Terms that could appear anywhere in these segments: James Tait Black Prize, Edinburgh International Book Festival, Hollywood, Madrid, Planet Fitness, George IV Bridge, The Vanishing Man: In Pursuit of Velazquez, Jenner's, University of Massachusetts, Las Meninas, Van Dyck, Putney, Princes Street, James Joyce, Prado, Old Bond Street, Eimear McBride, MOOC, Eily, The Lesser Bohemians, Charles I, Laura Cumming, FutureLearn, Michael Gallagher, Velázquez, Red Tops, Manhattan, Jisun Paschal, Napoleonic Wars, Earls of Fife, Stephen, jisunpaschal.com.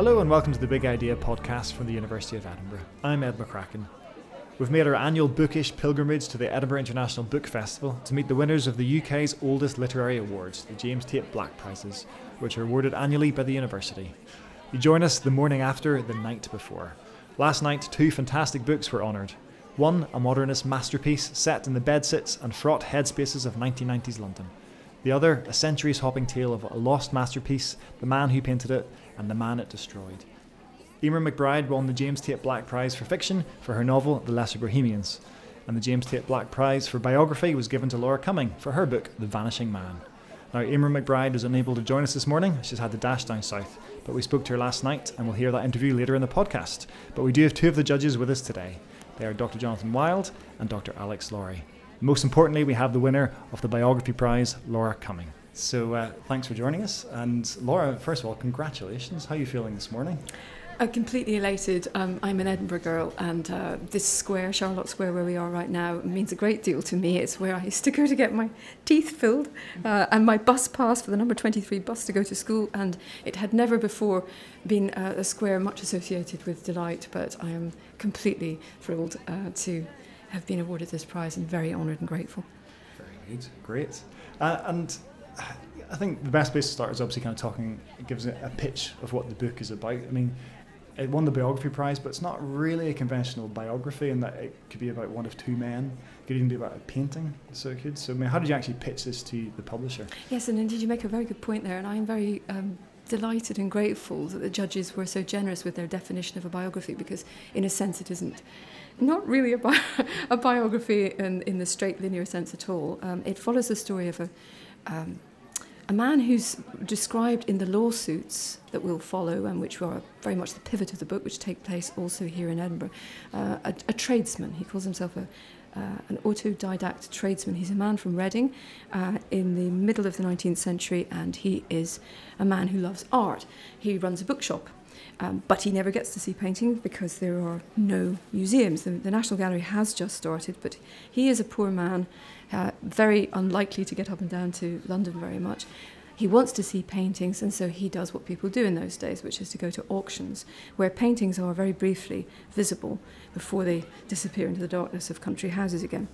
Hello and welcome to the Big Idea podcast from the University of Edinburgh. I'm Ed McCracken. We've made our annual bookish pilgrimage to the Edinburgh International Book Festival to meet the winners of the UK's oldest literary awards, the James Tait Black Prizes, which are awarded annually by the university. You join us the morning after, the night before. Last night, two fantastic books were honoured. One, a modernist masterpiece set in the bedsits and fraught headspaces of 1990s London. The other, a centuries-hopping tale of a lost masterpiece, the man who painted it, and the man it destroyed. Eimear McBride won the James Tait Black Prize for fiction for her novel The Lesser Bohemians, and the James Tait Black Prize for biography was given to Laura Cumming for her book The Vanishing Man. Now, Eimear McBride is unable to join us this morning. She's had to dash down south, but we spoke to her last night and we'll hear that interview later in the podcast. But we do have two of the judges with us today. They are Dr. Jonathan Wild and Dr. Alex Laurie. Most importantly, we have the winner of the Biography Prize, Laura Cumming. So thanks for joining us. And Laura, first of all, congratulations. How are you feeling this morning? I'm completely elated. I'm an Edinburgh girl, and this square, Charlotte Square, where we are right now, means a great deal to me. It's where I used to go to get my teeth filled and my bus pass for the number 23 bus to go to school. And it had never before been a square much associated with delight, but I am completely thrilled to have been awarded this prize and very honoured and grateful. Very good, great. And I think the best place to start is obviously kind of talking, it gives a pitch of what the book is about. I mean, it won the biography prize, but it's not really a conventional biography in that it could be about one of two men. It could even be about a painting. So it could. So I mean, how did you actually pitch this to the publisher? Yes, and indeed you make a very good point there, and I'm very delighted and grateful that the judges were so generous with their definition of a biography, because in a sense it isn't. Not really a biography in the straight linear sense at all. It follows the story of a man who's described in the lawsuits that will follow, and which are very much the pivot of the book, which take place also here in Edinburgh. A tradesman. He calls himself an autodidact tradesman. He's a man from Reading in the middle of the 19th century, and he is a man who loves art. He runs a bookshop. But he never gets to see painting because there are no museums. The National Gallery has just started, but he is a poor man, very unlikely to get up and down to London very much. He wants to see paintings, and so he does what people do in those days, which is to go to auctions, where paintings are very briefly visible before they disappear into the darkness of country houses again.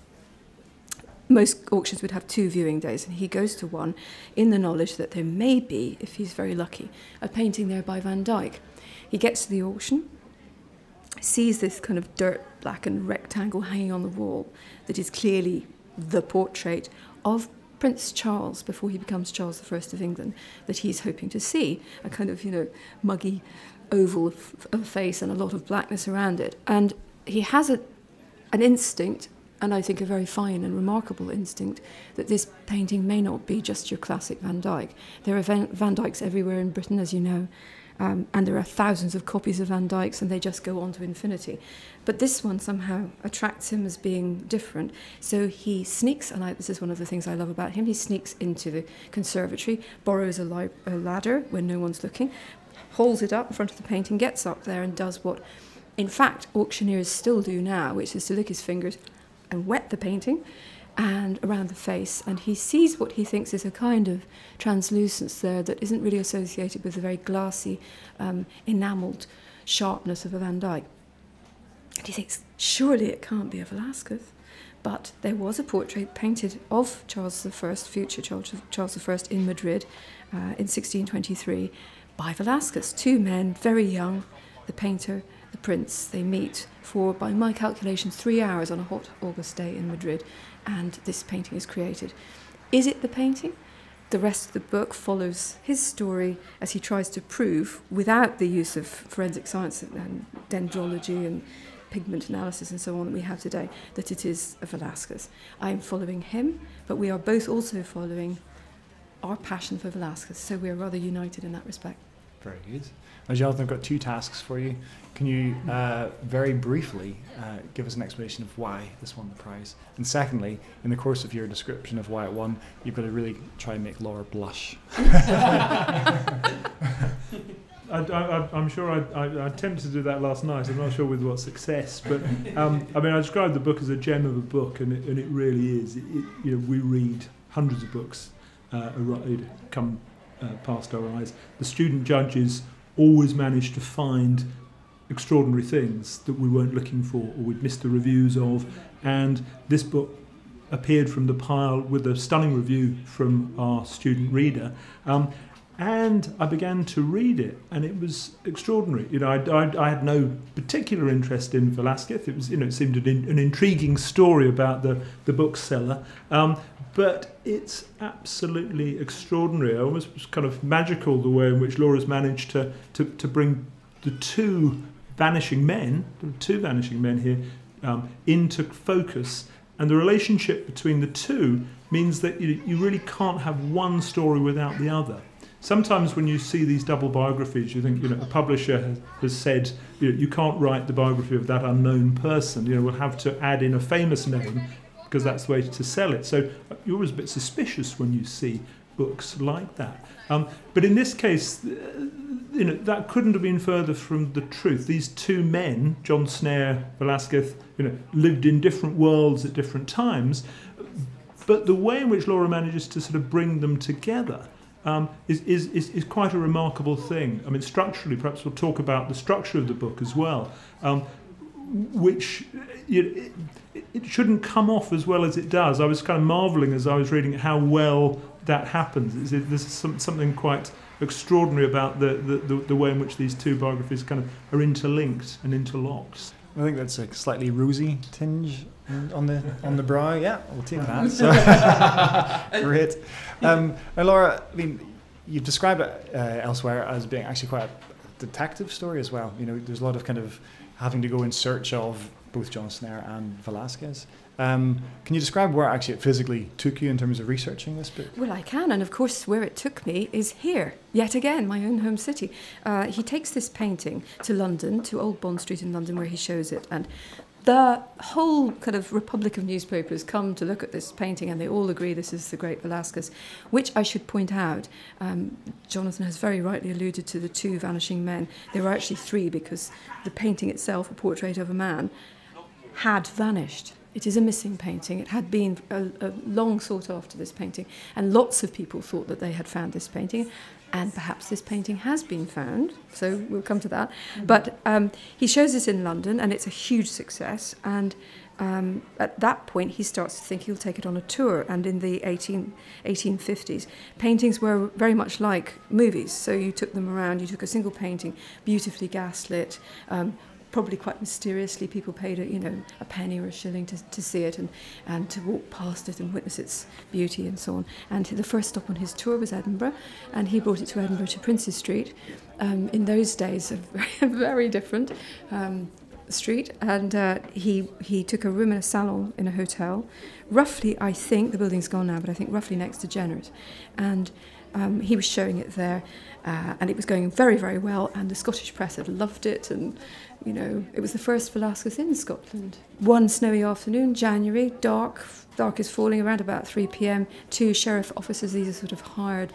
Most auctions would have two viewing days, and he goes to one in the knowledge that there may be, if he's very lucky, a painting there by Van Dyck. He gets to the auction, sees this kind of dirt blackened rectangle hanging on the wall that is clearly the portrait of Prince Charles before he becomes Charles I of England that he's hoping to see, a kind of, you know, muggy oval of face and a lot of blackness around it. And he has an instinct, and I think a very fine and remarkable instinct, that this painting may not be just your classic Van Dyck. There are Van Dycks everywhere in Britain, as you know, and there are thousands of copies of Van Dycks, and they just go on to infinity. But this one somehow attracts him as being different. So he sneaks, and this is one of the things I love about him, he sneaks into the conservatory, borrows a ladder when no one's looking, hauls it up in front of the painting, gets up there and does what, in fact, auctioneers still do now, which is to lick his fingers and wet the painting and around the face, and he sees what he thinks is a kind of translucence there that isn't really associated with the very glassy, enamelled sharpness of a Van Dyck. And he thinks, surely it can't be a Velázquez, but there was a portrait painted of Charles I, future Charles I, in Madrid in 1623 by Velázquez. Two men, very young, the painter, the prince. They meet for, by my calculation, 3 hours on a hot August day in Madrid, and this painting is created. Is it the painting? The rest of the book follows his story as he tries to prove, without the use of forensic science and dendrology and pigment analysis and so on that we have today, that it is a Velázquez. I'm following him, but we are both also following our passion for Velázquez, so we're rather united in that respect. Very good. Now, Jonathan, I've got two tasks for you. Can you very briefly give us an explanation of why this won the prize? And secondly, in the course of your description of why it won, you've got to really try and make Laura blush. I'm sure I attempted to do that last night. I'm not sure with what success, but I mean, I described the book as a gem of a book, and it really is. You know, we read hundreds of books come past our eyes. The student judges always managed to find extraordinary things that we weren't looking for or we'd missed the reviews of. And this book appeared from the pile with a stunning review from our student reader. And I began to read it, and it was extraordinary. You know, I had no particular interest in Velázquez. It was, you know, it seemed an intriguing story about the bookseller. But it's absolutely extraordinary. I almost was kind of magical the way in which Laura's managed to bring the two vanishing men, here, into focus. And the relationship between the two means that you really can't have one story without the other. Sometimes when you see these double biographies, you think, you know, a publisher has said, you know, you can't write the biography of that unknown person. You know, we'll have to add in a famous name because that's the way to sell it. So you're always a bit suspicious when you see books like that. But in this case, you know, that couldn't have been further from the truth. These two men, John Snare, Velázquez, you know, lived in different worlds at different times. But the way in which Laura manages to sort of bring them together is quite a remarkable thing. I mean, structurally, perhaps we'll talk about the structure of the book as well, which it shouldn't come off as well as it does. I was kind of marvelling as I was reading it how well that happens. There's something quite extraordinary about the way in which these two biographies kind of are interlinked and interlocked. I think that's a slightly rosy tinge on the brow. Yeah, we'll take that. So. Great. Now, Laura, I mean, you've described it elsewhere as being actually quite a detective story as well. You know, there's a lot of kind of having to go in search of both John Snare and Velázquez. Can you describe where actually it physically took you in terms of researching this book? Well, I can, and of course where it took me is here, yet again, my own home city. He takes this painting to London, to Old Bond Street in London, where he shows it, and the whole kind of republic of newspapers come to look at this painting, and they all agree this is the great Velázquez, which I should point out, Jonathan has very rightly alluded to the two vanishing men. There were actually three, because the painting itself, a portrait of a man, had vanished. It is a missing painting. It had been a long sought after, this painting, and lots of people thought that they had found this painting, and perhaps this painting has been found, so we'll come to that. But he shows this in London, and it's a huge success, and at that point he starts to think he'll take it on a tour, and in the 1850s, paintings were very much like movies, so you took them around, you took a single painting, beautifully gaslit, probably quite mysteriously. People paid a penny or a shilling to see it and to walk past it and witness its beauty and so on. And the first stop on his tour was Edinburgh, and he brought it to Edinburgh, to Princes Street. In those days, a very different street. And he took a room in a salon in a hotel, roughly, I think, the building's gone now, but I think roughly next to Jenner's. And he was showing it there, and it was going very, very well, and the Scottish press had loved it, and you know, it was the first Velázquez in Scotland. One snowy afternoon, January, dark is falling, around about 3 p.m, two sheriff officers, these are sort of hired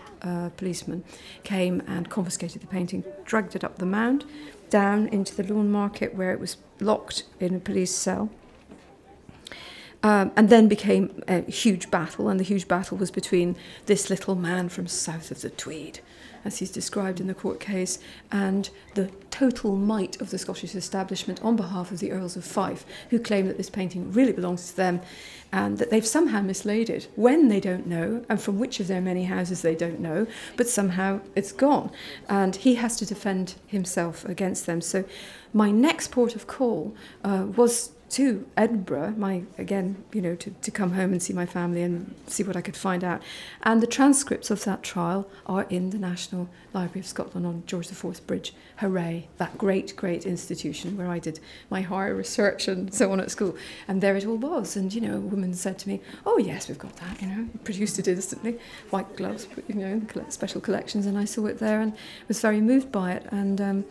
policemen, came and confiscated the painting, dragged it up the mound, down into the Lawn Market, where it was locked in a police cell. And then became a huge battle, and the huge battle was between this little man from south of the Tweed, as he's described in the court case, and the total might of the Scottish establishment on behalf of the Earls of Fife, who claim that this painting really belongs to them, and that they've somehow mislaid it, when they don't know, and from which of their many houses they don't know, but somehow it's gone. And he has to defend himself against them. So my next port of call was to Edinburgh, to come home and see my family and see what I could find out. And the transcripts of that trial are in the National Library of Scotland on George IV Bridge. Hooray, that great, great institution where I did my higher research and so on at school. And there it all was. And, a woman said to me, oh, yes, we've got that, produced it instantly, white gloves, special collections. And I saw it there and was very moved by it. And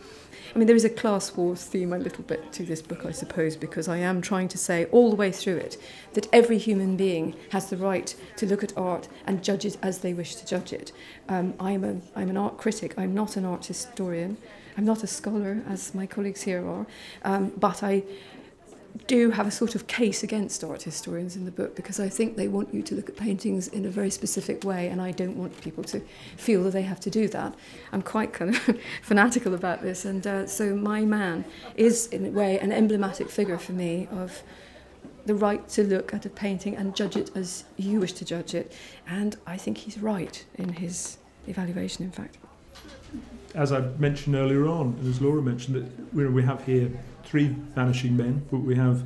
there is a class wars theme a little bit to this book, I suppose, because I am trying to say all the way through it that every human being has the right to look at art and judge it as they wish to judge it. I'm an art critic. I'm not an art historian. I'm not a scholar, as my colleagues here are. But I do have a sort of case against art historians in the book, because I think they want you to look at paintings in a very specific way, and I don't want people to feel that they have to do that. I'm quite kind of fanatical about this, and so my man is, in a way, an emblematic figure for me of the right to look at a painting and judge it as you wish to judge it, and I think he's right in his evaluation, in fact. As I mentioned earlier on, and as Laura mentioned, that we have here three vanishing men, but we have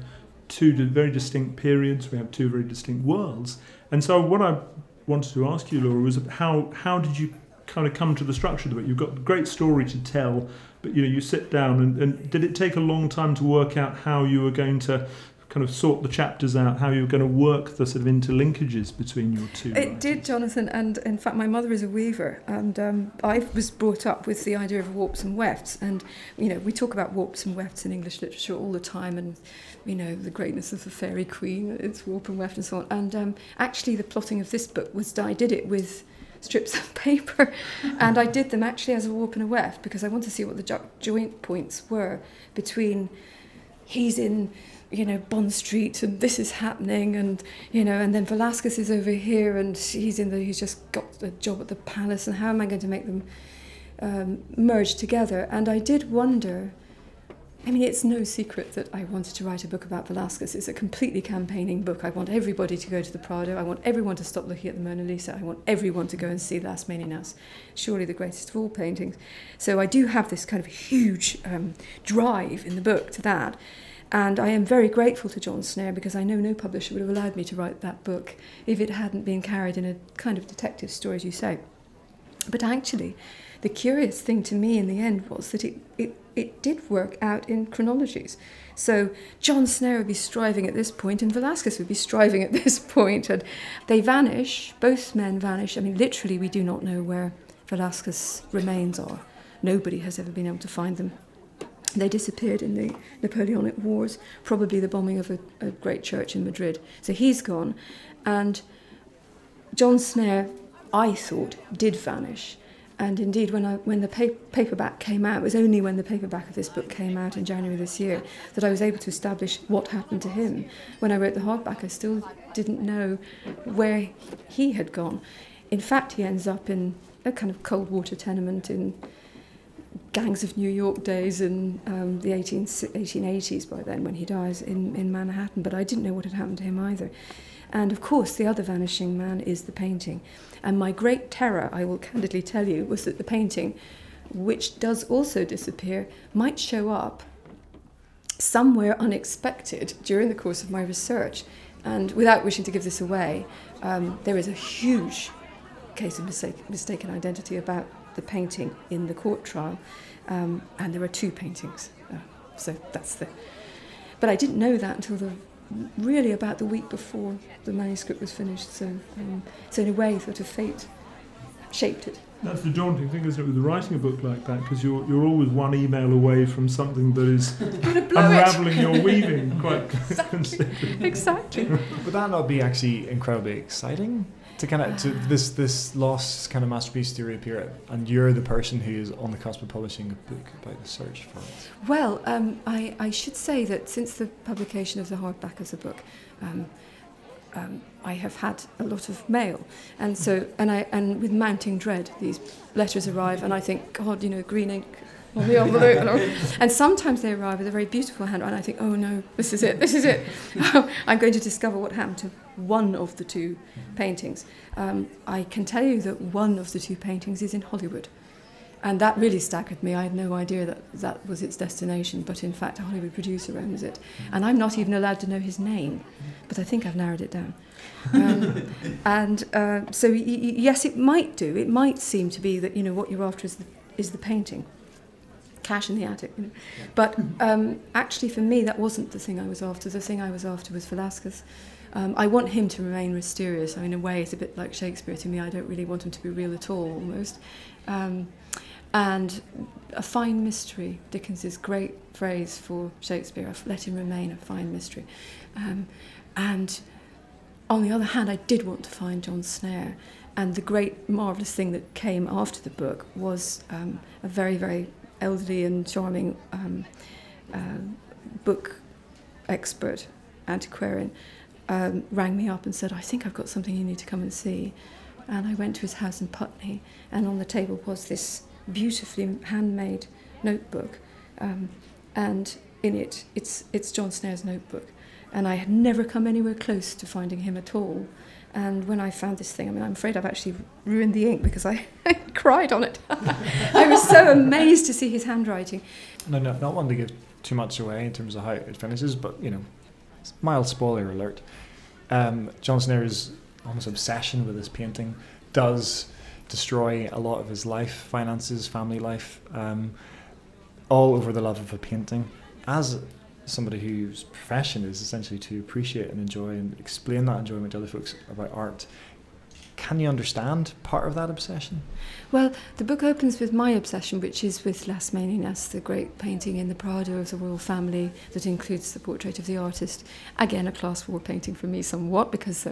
two very distinct periods, we have two very distinct worlds. And so what I wanted to ask you, Laura, was how did you kind of come to the structure of it? You've got a great story to tell, but you sit down, and did it take a long time to work out how you were going to kind of sort the chapters out, how you were going to work the sort of interlinkages between your two writers? It did, Jonathan, and in fact my mother is a weaver, and I was brought up with the idea of warps and wefts, and we talk about warps and wefts in English literature all the time, and the greatness of the fairy queen, it's warp and weft and so on, and actually the plotting of this book was, I did it with strips of paper, and I did them actually as a warp and a weft, because I wanted to see what the joint points were between he's in Bond Street, and this is happening, and and then Velázquez is over here, and he's just got a job at the palace, and how am I going to make them merge together? And I did wonder. I mean, it's no secret that I wanted to write a book about Velázquez. It's a completely campaigning book. I want everybody to go to the Prado. I want everyone to stop looking at the Mona Lisa. I want everyone to go and see Las Meninas, surely the greatest of all paintings. So I do have this kind of huge drive in the book to that. And I am very grateful to John Snare, because I know no publisher would have allowed me to write that book if it hadn't been carried in a kind of detective story, as you say. But actually, the curious thing to me in the end was that it did work out in chronologies. So John Snare would be striving at this point, and Velázquez would be striving at this point, and they vanish, both men vanish. I mean, literally, we do not know where Velázquez's remains are. Nobody has ever been able to find them. They disappeared in the Napoleonic Wars, probably the bombing of a great church in Madrid. So he's gone. And John Snare, I thought, did vanish. And indeed, when the paperback came out, it was only when the paperback of this book came out in January this year that I was able to establish what happened to him. When I wrote the hardback, I still didn't know where he had gone. In fact, he ends up in a kind of cold water tenement in gangs of New York days in the 1880s by then, when he dies in Manhattan, but I didn't know what had happened to him either. And of course the other vanishing man is the painting, and my great terror, I will candidly tell you, was that the painting, which does also disappear, might show up somewhere unexpected during the course of my research. And without wishing to give this away, there is a huge case of mistaken identity about the painting in the court trial, and there are two paintings, so that's the... But I didn't know that until really about the week before the manuscript was finished, so in a way sort of fate shaped it. That's the daunting thing, isn't it, with writing a book like that, because you're always one email away from something that is unravelling your weaving quite considerably. Exactly. Would that not be actually incredibly exciting? To kind of, to this lost kind of masterpiece to reappear, and you're the person who is on the cusp of publishing a book about the search for it. Well, I should say that since the publication of the hardback of the book, I have had a lot of mail, and so and with mounting dread, these letters arrive, and I think, God, green ink on the envelope, and sometimes they arrive with a very beautiful handwriting, and I think, oh no, this is it. I'm going to discover what happened to one of the two paintings. I can tell you that one of the two paintings is in Hollywood, and that really staggered me. I had no idea that was its destination, but in fact a Hollywood producer owns it, and I'm not even allowed to know his name, but I think I've narrowed it down. So yes, it might seem to be that what you're after is the painting, cash in the attic, but actually for me that wasn't the thing I was after. The thing I was after was Velázquez. I want him to remain mysterious. I mean, in a way, it's a bit like Shakespeare to me. I don't really want him to be real at all, almost. And a fine mystery, Dickens's great phrase for Shakespeare, let him remain a fine mystery. And on the other hand, I did want to find John Snare. And the great, marvellous thing that came after the book was a very, very elderly and charming book expert antiquarian, rang me up and said, I think I've got something you need to come and see. And I went to his house in Putney, and on the table was this beautifully handmade notebook, and in it, it's John Snare's notebook. And I had never come anywhere close to finding him at all. And when I found this thing, I mean, I'm afraid I've actually ruined the ink because I cried on it. I was so amazed to see his handwriting. No, not one to give too much away in terms of how it finishes, but, you know, mild spoiler alert. John Snare's almost obsession with this painting does destroy a lot of his life, finances, family life, all over the love of a painting. As somebody whose profession is essentially to appreciate and enjoy and explain that enjoyment to other folks about art, can you understand part of that obsession? Well, the book opens with my obsession, which is with Las Meninas, the great painting in the Prado of the royal family that includes the portrait of the artist. Again, a class war painting for me somewhat, because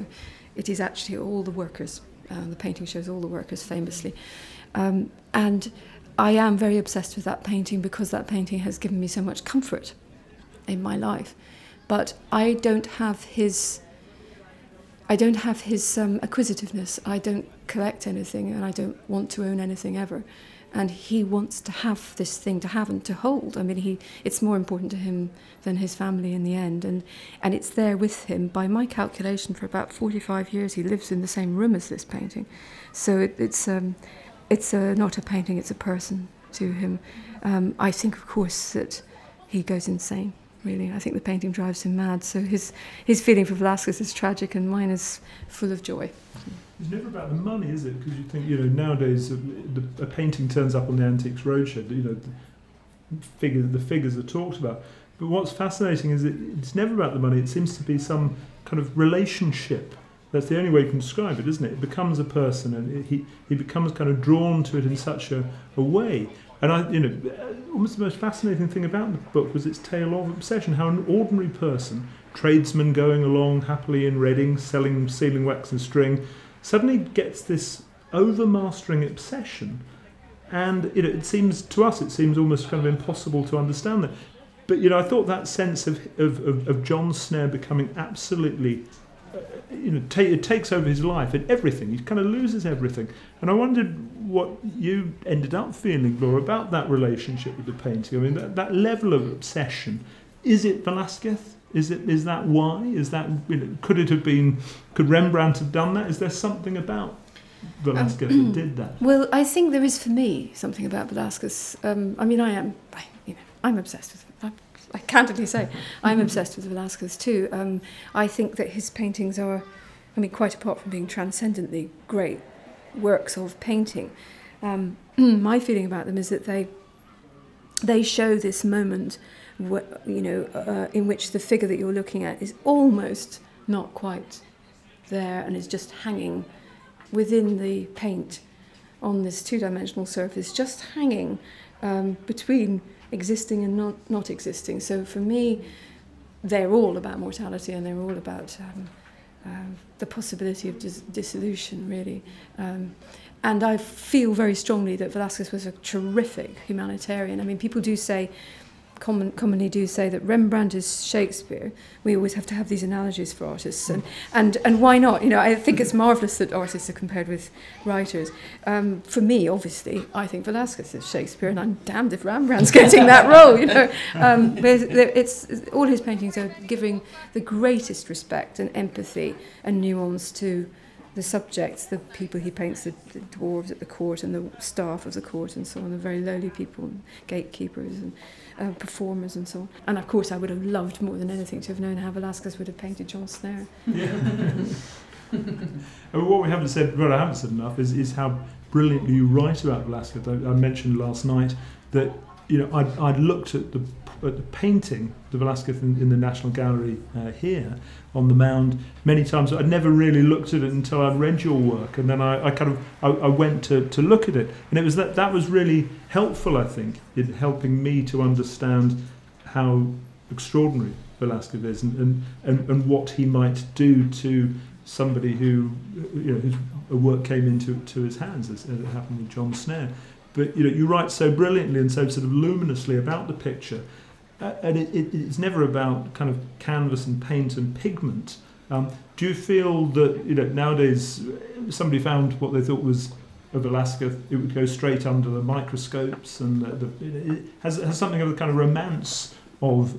it is actually all the workers. The painting shows all the workers famously. And I am very obsessed with that painting because that painting has given me so much comfort in my life. But I don't have his... acquisitiveness. I don't collect anything, and I don't want to own anything ever. And he wants to have this thing to have and to hold. I mean, it's more important to him than his family in the end. And it's there with him. By my calculation, for about 45 years, he lives in the same room as this painting. So it's not a painting, it's a person to him. I think, of course, that he goes insane. Really, I think the painting drives him mad. So his feeling for Velázquez is tragic, and mine is full of joy. It's never about the money, is it? Because you think, you know, nowadays a painting turns up on the Antiques Roadshow. You know, the figures are talked about. But what's fascinating is it's never about the money. It seems to be some kind of relationship. That's the only way you can describe it, isn't it? It becomes a person, and he becomes kind of drawn to it in such a way. And almost the most fascinating thing about the book was its tale of obsession, how an ordinary person, tradesman going along happily in Reading, selling sealing wax and string, suddenly gets this overmastering obsession. And it seems to us, almost kind of impossible to understand that. But I thought that sense of John Snare becoming absolutely, it takes over his life and everything. He kind of loses everything. And I wondered what you ended up feeling, Laura, about that relationship with the painting. I mean, that level of obsession. Is it Velázquez? Is that why? Is that, could Rembrandt have done that? Is there something about Velázquez that did that? Well, I think there is, for me, something about Velázquez. I'm obsessed with him. I candidly say I'm obsessed with Velázquez too. I think that his paintings are, quite apart from being transcendently great works of painting, my feeling about them is that they show this moment, in which the figure that you're looking at is almost not quite there and is just hanging within the paint on this two-dimensional surface, just hanging between existing and not existing. So for me, they're all about mortality, and they're all about the possibility of dissolution, really. And I feel very strongly that Velázquez was a terrific humanitarian. People do say, commonly do say, that Rembrandt is Shakespeare. We always have to have these analogies for artists, and why not? I think it's marvellous that artists are compared with writers. For me, obviously, I think Velázquez is Shakespeare, and I'm damned if Rembrandt's getting that role. All his paintings are giving the greatest respect and empathy and nuance to the subjects, the people he paints, the dwarves at the court and the staff of the court and so on, the very lowly people, and gatekeepers and performers and so on. And of course I would have loved more than anything to have known how Velázquez would have painted John Snare. Yeah. What we haven't said, I haven't said enough, is how brilliantly you write about Velázquez. I mentioned last night that I'd looked at the painting, the Velázquez in the National Gallery here on the Mound many times. I'd never really looked at it until I'd read your work, and then I went to look at it, and it was that was really helpful, I think, in helping me to understand how extraordinary Velázquez is and what he might do to somebody who whose work came into his hands, as it happened with John Snare. But you write so brilliantly and so sort of luminously about the picture. and it's never about kind of canvas and paint and pigment. Do you feel that, you know, nowadays somebody found what they thought was a Velázquez, it would go straight under the microscopes, and it has something of the kind of romance of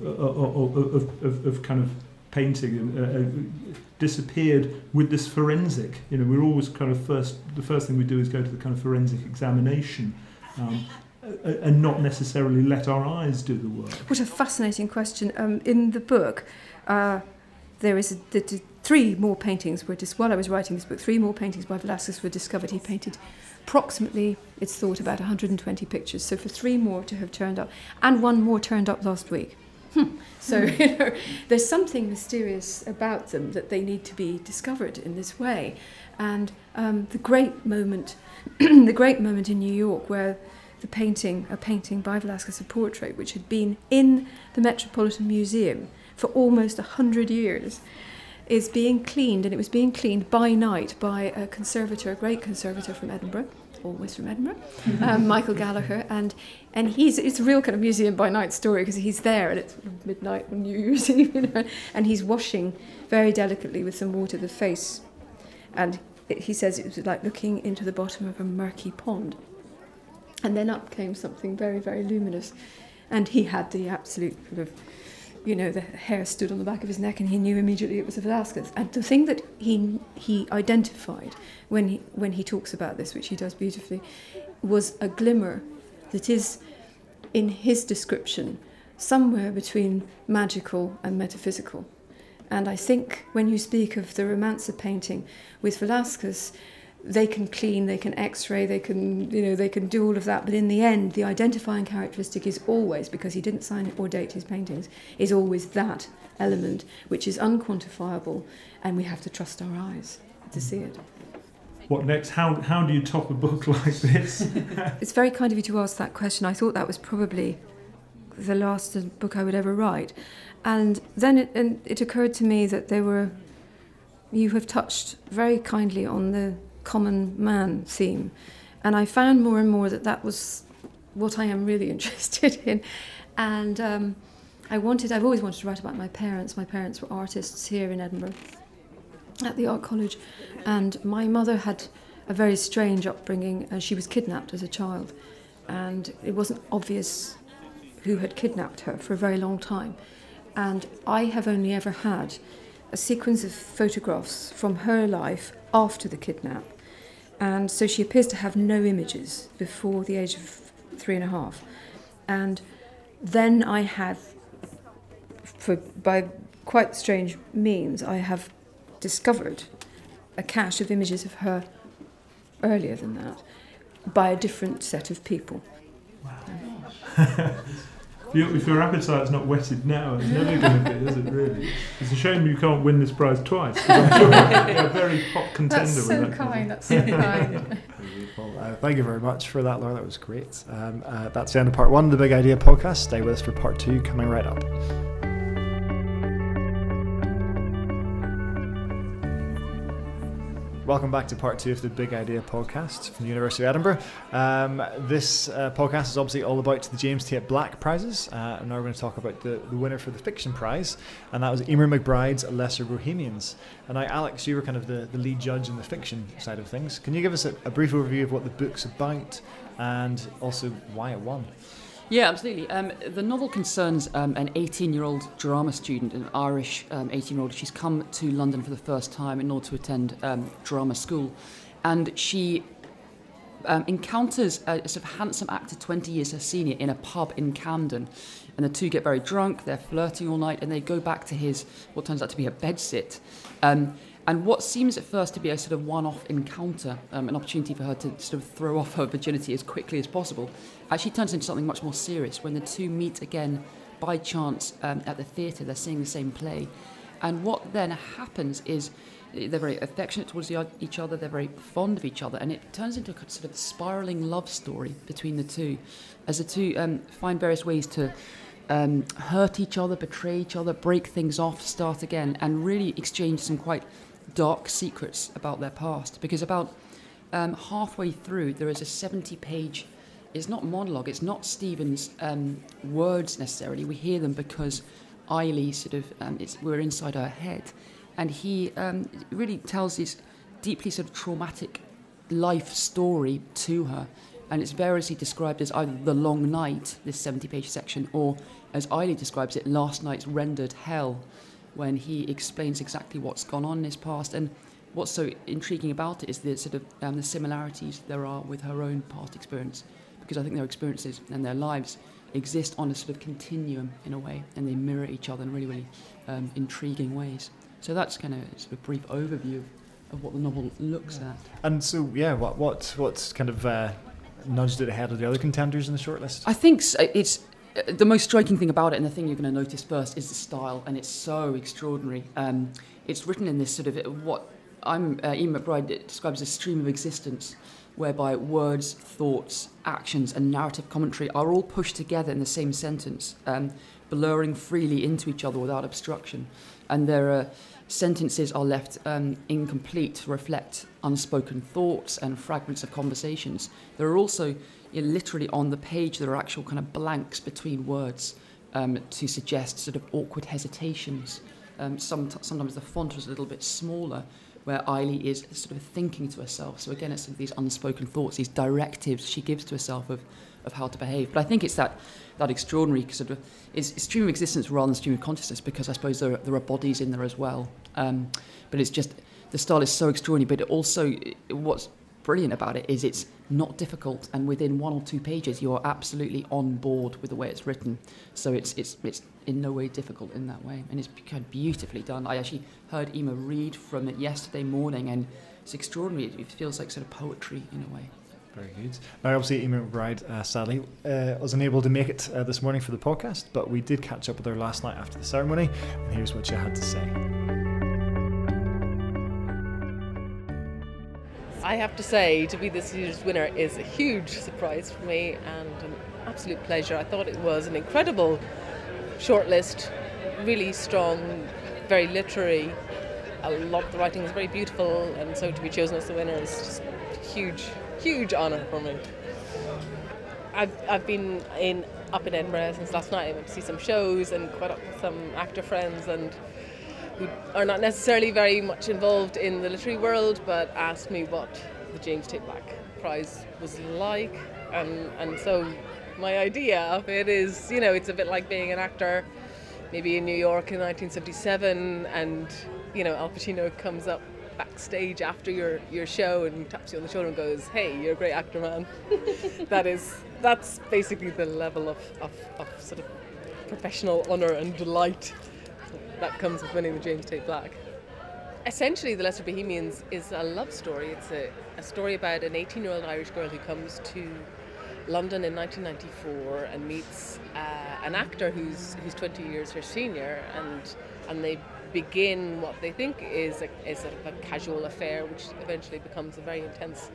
kind of painting and disappeared with this forensic. You know, we're always kind of the first thing we do is go to the kind of forensic examination. And not necessarily let our eyes do the work. What a fascinating question. In the book, there is three more paintings were while I was writing this book, three more paintings by Velázquez were discovered. He painted approximately, it's thought, about 120 pictures. So for three more to have turned up, and one more turned up last week. So, you know, there's something mysterious about them, that they need to be discovered in this way. And the great moment in New York where a painting by Velázquez, a portrait, which had been in the Metropolitan Museum for almost 100 years, is being cleaned, and it was being cleaned by night by a conservator, a great conservator from Edinburgh, always from Edinburgh, Michael Gallagher, and it's a real kind of museum by night story, because he's there and it's midnight on New Year's Eve, you know, and he's washing very delicately with some water the face, and he says it was like looking into the bottom of a murky pond. And then up came something very, very luminous. And he had the absolute sort of, you know, the hair stood on the back of his neck, and he knew immediately it was a Velázquez. And the thing that he identified when he talks about this, which he does beautifully, was a glimmer that is, in his description, somewhere between magical and metaphysical. And I think when you speak of the romance of painting with Velázquez, they can clean, they can X-ray, they can do all of that. But in the end, the identifying characteristic is always, because he didn't sign or date his paintings, is always that element which is unquantifiable, and we have to trust our eyes to see it. What next? How do you top a book like this? It's very kind of you to ask that question. I thought that was probably the last book I would ever write. And then it occurred to me that you have touched very kindly on the common man theme, and I found more and more that was what I am really interested in, and I've always wanted to write about my parents. My parents were artists here in Edinburgh at the Art College, and my mother had a very strange upbringing. She was kidnapped as a child, and it wasn't obvious who had kidnapped her for a very long time, and I have only ever had a sequence of photographs from her life after the kidnap. And so she appears to have no images before the age of 3.5. And then I have, by quite strange means, I have discovered a cache of images of her earlier than that by a different set of people. Wow. If your appetite's not whetted now, it's never going to be, is it, really? It's a shame you can't win this prize twice. I'm sure you're a very hot contender. That's so kind. Well, thank you very much for that, Laura. That was great. That's the end of part one of the Big Idea podcast. Stay with us for part two coming right up. Welcome back to part two of the Big Idea podcast from the University of Edinburgh. This podcast is obviously all about the James Tait Black Prizes, and now we're going to talk about the winner for the Fiction Prize, and that was Eimear McBride's Lesser Bohemians. And now, Alex, you were kind of the lead judge in the fiction side of things. Can you give us a brief overview of what the book's about and also why it won? Yeah, absolutely. The novel concerns an 18-year-old drama student, an Irish 18-year-old. She's come to London for the first time in order to attend drama school. And she encounters a sort of handsome actor 20 years her senior in a pub in Camden. And the two get very drunk, they're flirting all night, and they go back to his, what turns out to be a bedsit. And what seems at first to be a sort of one-off encounter, an opportunity for her to sort of throw off her virginity as quickly as possible, actually turns into something much more serious when the two meet again by chance at the theatre. They're seeing the same play. And what then happens is they're very affectionate towards each other, they're very fond of each other, and it turns into a sort of spiralling love story between the two, as the two find various ways to hurt each other, betray each other, break things off, start again, and really exchange some quite dark secrets about their past, because about halfway through there is a 70-page It's not monologue. It's not Stephen's words necessarily. We hear them because Eily sort of we're inside her head, and he really tells this deeply sort of traumatic life story to her, and it's variously described as either the long night, this 70-page section, or as Eily describes it, last night's rendered hell, when he explains exactly what's gone on in his past. And what's so intriguing about it is the sort of the similarities there are with her own past experience, because I think their experiences and their lives exist on a sort of continuum in a way, and they mirror each other in really, really intriguing ways. So that's kind of a sort of brief overview of what the novel looks at. And so, what's kind of nudged it ahead of the other contenders in the shortlist? I think it's the most striking thing about it, and the thing you're going to notice first, is the style, and it's so extraordinary. It's written in this sort of what Eimear McBride describes as a stream of existence, whereby words, thoughts, actions, and narrative commentary are all pushed together in the same sentence, blurring freely into each other without obstruction. And their sentences are left incomplete to reflect unspoken thoughts and fragments of conversations. There are also, literally on the page, there are actual kind of blanks between words to suggest sort of awkward hesitations. Sometimes the font was a little bit smaller, where Eily is sort of thinking to herself. So again, it's sort of these unspoken thoughts, these directives she gives to herself of how to behave. But I think it's that extraordinary sort of it's stream of existence rather than stream of consciousness, because I suppose there are bodies in there as well. But it's just, the style is so extraordinary, but also what's brilliant about it is it's not difficult, and within one or two pages you are absolutely on board with the way it's written. So it's in no way difficult in that way, and it's kind of beautifully done. I actually heard Eimear read from it yesterday morning, and it's extraordinary. It feels like sort of poetry in a way. Very good. Now, obviously, Eimear McBride, sadly, was unable to make it this morning for the podcast, but we did catch up with her last night after the ceremony, and here's what she had to say. I have to say, to be this year's winner is a huge surprise for me and an absolute pleasure. I thought it was an incredible shortlist, really strong, very literary. A lot of the writing is very beautiful, and so to be chosen as the winner is just a huge, huge honour for me. I've been up in Edinburgh since last night. I went to see some shows and caught up with some actor friends and who are not necessarily very much involved in the literary world, but asked me what the James Tait Black Prize was like. And so my idea of it is, it's a bit like being an actor, maybe in New York in 1977, and, Al Pacino comes up backstage after your show and taps you on the shoulder and goes, "Hey, you're a great actor, man." That's basically the level of sort of professional honour and delight that comes with winning the James Tait Black. Essentially, The Lesser Bohemians is a love story. It's a story about an 18-year-old Irish girl who comes to London in 1994 and meets an actor who's 20 years her senior, and they begin what they think is sort of a casual affair, which eventually becomes a very intense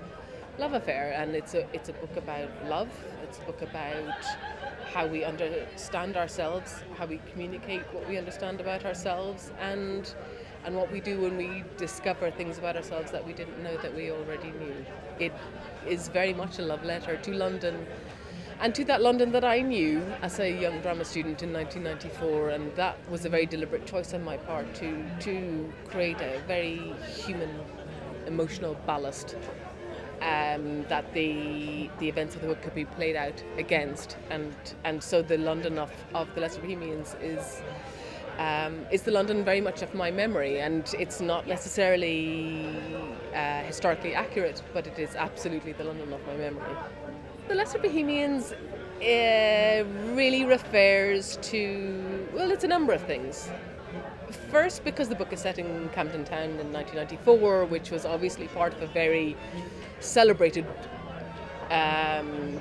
love affair. And it's a book about love. It's a book about how we understand ourselves, how we communicate what we understand about ourselves, and what we do when we discover things about ourselves that we didn't know that we already knew. It is very much a love letter to London, and to that London that I knew as a young drama student in 1994, and that was a very deliberate choice on my part to create a very human, emotional ballast that the events of the book could be played out against, and so the London of The Lesser Bohemians is the London very much of my memory, and it's not necessarily historically accurate, but it is absolutely the London of my memory. The Lesser Bohemians really refers to, it's a number of things. First, because the book is set in Camden Town in 1994, which was obviously part of a very celebrated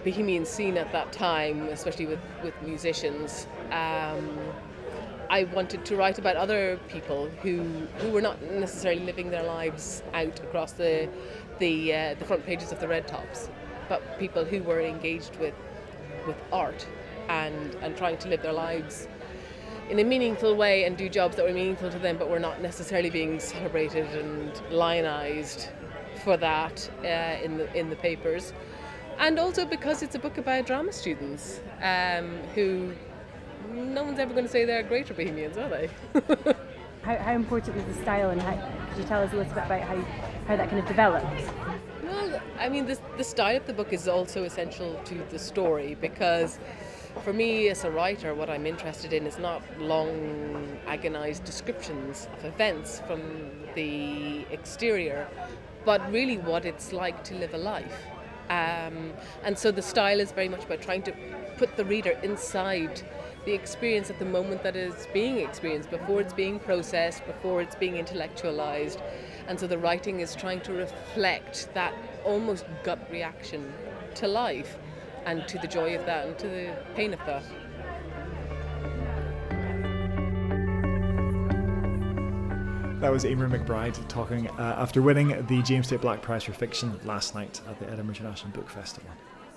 bohemian scene at that time, especially with musicians. I wanted to write about other people who were not necessarily living their lives out across the front pages of the red tops, but people who were engaged with art and trying to live their lives in a meaningful way and do jobs that were meaningful to them, but were not necessarily being celebrated and lionized for that in the papers. And also because it's a book about drama students who no one's ever going to say they're greater Bohemians, are they? How important is the style, and could you tell us a little bit about how that kind of developed? Well, I mean, the style of the book is also essential to the story, because for me as a writer, what I'm interested in is not long, agonized descriptions of events from the exterior, but really what it's like to live a life. And so the style is very much about trying to put the reader inside the experience at the moment that is being experienced, before it's being processed, before it's being intellectualized. And so the writing is trying to reflect that almost gut reaction to life, and to the joy of that, and to the pain of that. That was Eimear McBride talking after winning the James Tait Black Prize for Fiction last night at the Edinburgh International Book Festival.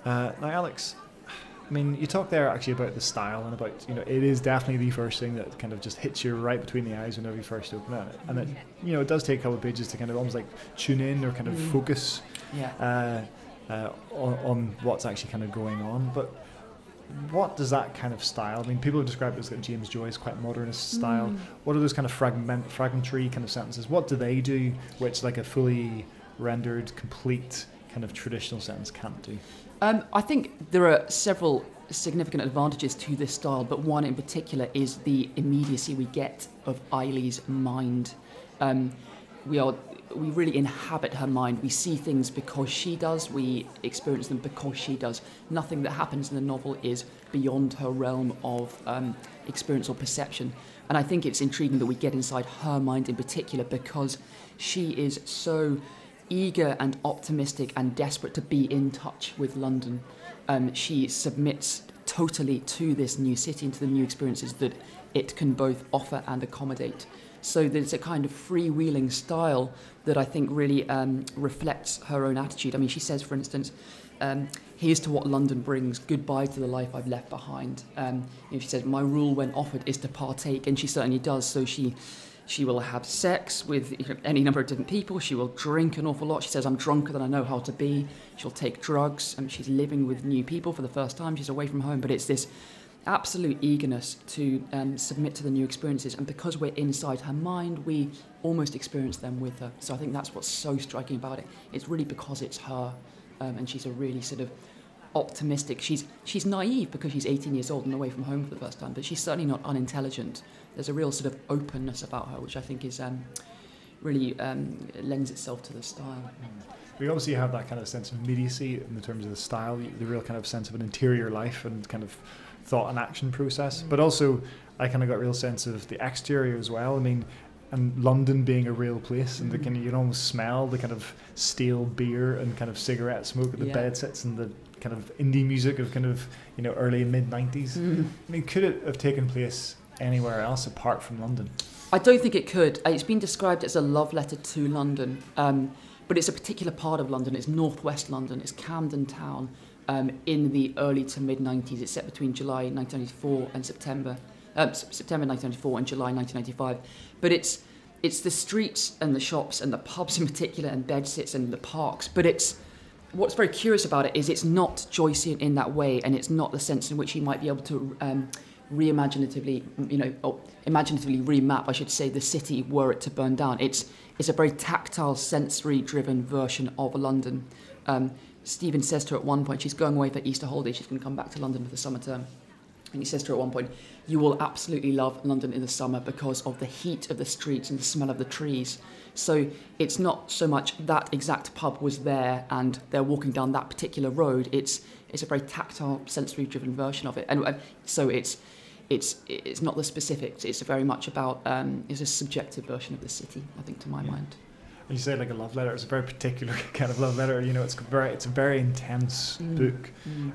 Now, Alex, I mean, you talk there actually about the style and about, you know, it is definitely the first thing that kind of just hits you right between the eyes whenever you first open it. And it, you know, it does take a couple of pages to kind of almost like tune in or kind of focus on what's actually kind of going on. But what does that kind of style, I mean, people have described it as like James Joyce, quite modernist style. What are those kind of fragmentary kind of sentences? What do they do which like a fully rendered, complete kind of traditional sentence can't do? I think there are several significant advantages to this style, but one in particular is the immediacy we get of Eily's mind. We really inhabit her mind. We see things because she does. We experience them because she does. Nothing that happens in the novel is beyond her realm of experience or perception. And I think it's intriguing that we get inside her mind in particular, because she is so eager and optimistic and desperate to be in touch with London. She submits totally to this new city and to the new experiences that it can both offer and accommodate. So there's a kind of freewheeling style that I think really reflects her own attitude. I mean, she says, for instance, here's to what London brings, goodbye to the life I've left behind. You know, she says, my rule when offered is to partake, and she certainly does. So she will have sex with any number of different people. She will drink an awful lot. She says, I'm drunker than I know how to be. She'll take drugs. She's living with new people for the first time. She's away from home, but it's this absolute eagerness to submit to the new experiences, and because we're inside her mind, we almost experience them with her. So I think that's what's so striking about it. It's really because it's her, and she's a really sort of optimistic. She's naive because she's 18 years old and away from home for the first time, but she's certainly not unintelligent. There's a real sort of openness about her, which I think is really lends itself to the style. We obviously have that kind of sense of immediacy in terms of the style, the real kind of sense of an interior life and kind of thought and action process, but also I kind of got a real sense of the exterior as well. I mean, and London being a real place, and the kind of, you can almost smell the kind of stale beer and kind of cigarette smoke at the bedsits, and the kind of indie music of kind of, you know, early mid 90s. I mean, could it have taken place anywhere else apart from London? I don't think it could. It's been described as a love letter to London, but it's a particular part of London. It's northwest London. It's Camden Town. In the early to mid-90s. It's set between July 1994 and September 1994 and July 1995. But it's the streets and the shops and the pubs in particular, and bedsits and the parks. But it's what's very curious about it is it's not Joycean in that way, and it's not the sense in which he might be able to imaginatively remap, I should say, the city were it to burn down. It's a very tactile, sensory-driven version of London. Stephen says to her at one point, she's going away for Easter holiday, she's going to come back to London for the summer term. And he says to her at one point, you will absolutely love London in the summer because of the heat of the streets and the smell of the trees. So it's not so much that exact pub was there and they're walking down that particular road. It's a very tactile, sensory-driven version of it. And so it's not the specifics. It's very much about, it's a subjective version of the city, I think, to my mind. You say like a love letter. It's a very particular kind of love letter. You know, it's a very intense book,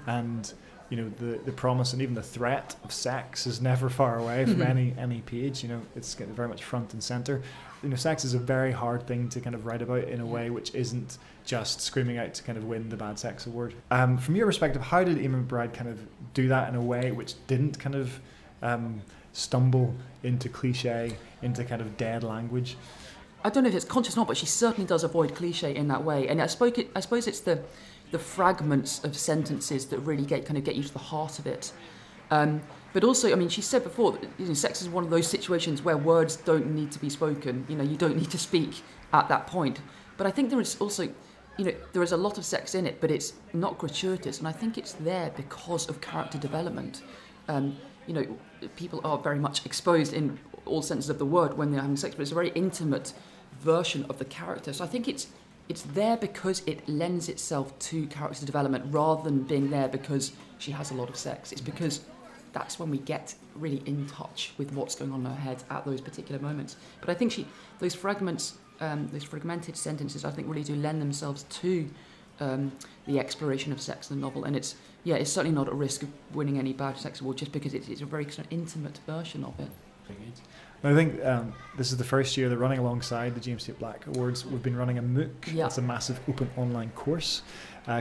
and you know the promise and even the threat of sex is never far away from any page. You know, it's very much front and center. You know, sex is a very hard thing to kind of write about in a way which isn't just screaming out to kind of win the bad sex award. From your perspective, how did Eimear McBride kind of do that in a way which didn't kind of stumble into cliche, into kind of dead language? I don't know if it's conscious or not, but she certainly does avoid cliché in that way. And I suppose it's the the fragments of sentences that really get you to the heart of it. But also, I mean, she said before that sex is one of those situations where words don't need to be spoken. You don't need to speak at that point. But I think there is also, there is a lot of sex in it, but it's not gratuitous. And I think it's there because of character development. People are very much exposed in all senses of the word when they're having sex, but it's a very intimate version of the character. So I think it's there because it lends itself to character development rather than being there because she has a lot of sex. It's because that's when we get really in touch with what's going on in her head at those particular moments. But I think those fragments, those fragmented sentences, I think really do lend themselves to the exploration of sex in the novel. And it's certainly not at risk of winning any bad sex award just because it's a very kind of intimate version of it. I think this is the first year they're running alongside the James Tait Black Awards. We've been running a MOOC. Yeah. That's a massive open online course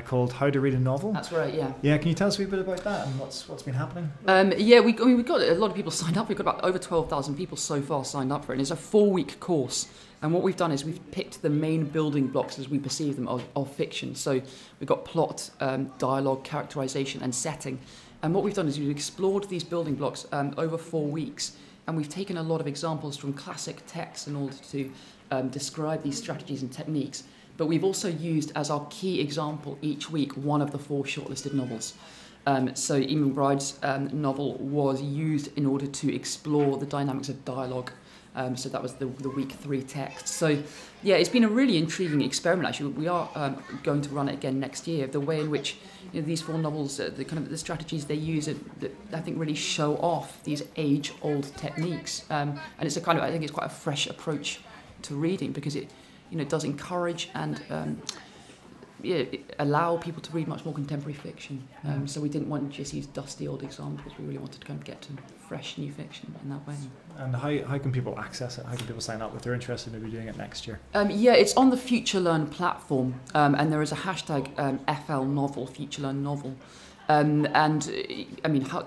called How to Read a Novel. That's right, yeah. Yeah, can you tell us a wee bit about that and what's been happening? We've got a lot of people signed up. We've got about over 12,000 people so far signed up for it. And it's a 4-week course. And what we've done is we've picked the main building blocks as we perceive them of fiction. So we've got plot, dialogue, characterisation and setting. And what we've done is we've explored these building blocks over 4 weeks. And we've taken a lot of examples from classic texts in order to describe these strategies and techniques. But we've also used as our key example each week one of the 4 shortlisted novels. So Eimear McBride's novel was used in order to explore the dynamics of dialogue. So that was the week 3 text. So yeah, it's been a really intriguing experiment. Actually, we are going to run it again next year. The way in which these 4 novels, the strategies they use, that I think really show off these age-old techniques. And it's I think it's quite a fresh approach to reading because it, it does encourage and allow people to read much more contemporary fiction. So we didn't want to just use dusty old examples. We really wanted to kind of get to fresh new fiction in that way. And how can people access it? How can people sign up if they're interested in maybe doing it next year? It's on the FutureLearn platform, and there is a hashtag FLNovel, FutureLearn Novel.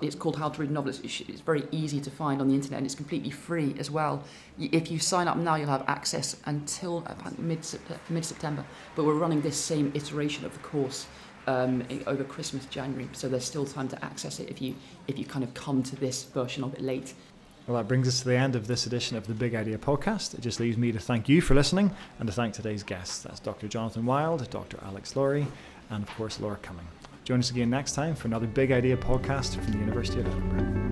It's called How to Read Novels. It's very easy to find on the internet, and it's completely free as well. If you sign up now, you'll have access until about mid-September. But we're running this same iteration of the course over Christmas, January, so there's still time to access it if you kind of come to this version of it late. Well, that brings us to the end of this edition of the Big Idea podcast. It just leaves me to thank you for listening and to thank today's guests. That's Dr. Jonathan Wild, Dr. Alex Laurie, and of course Laura Cumming. Join us again next time for another Big Idea podcast from the University of Edinburgh.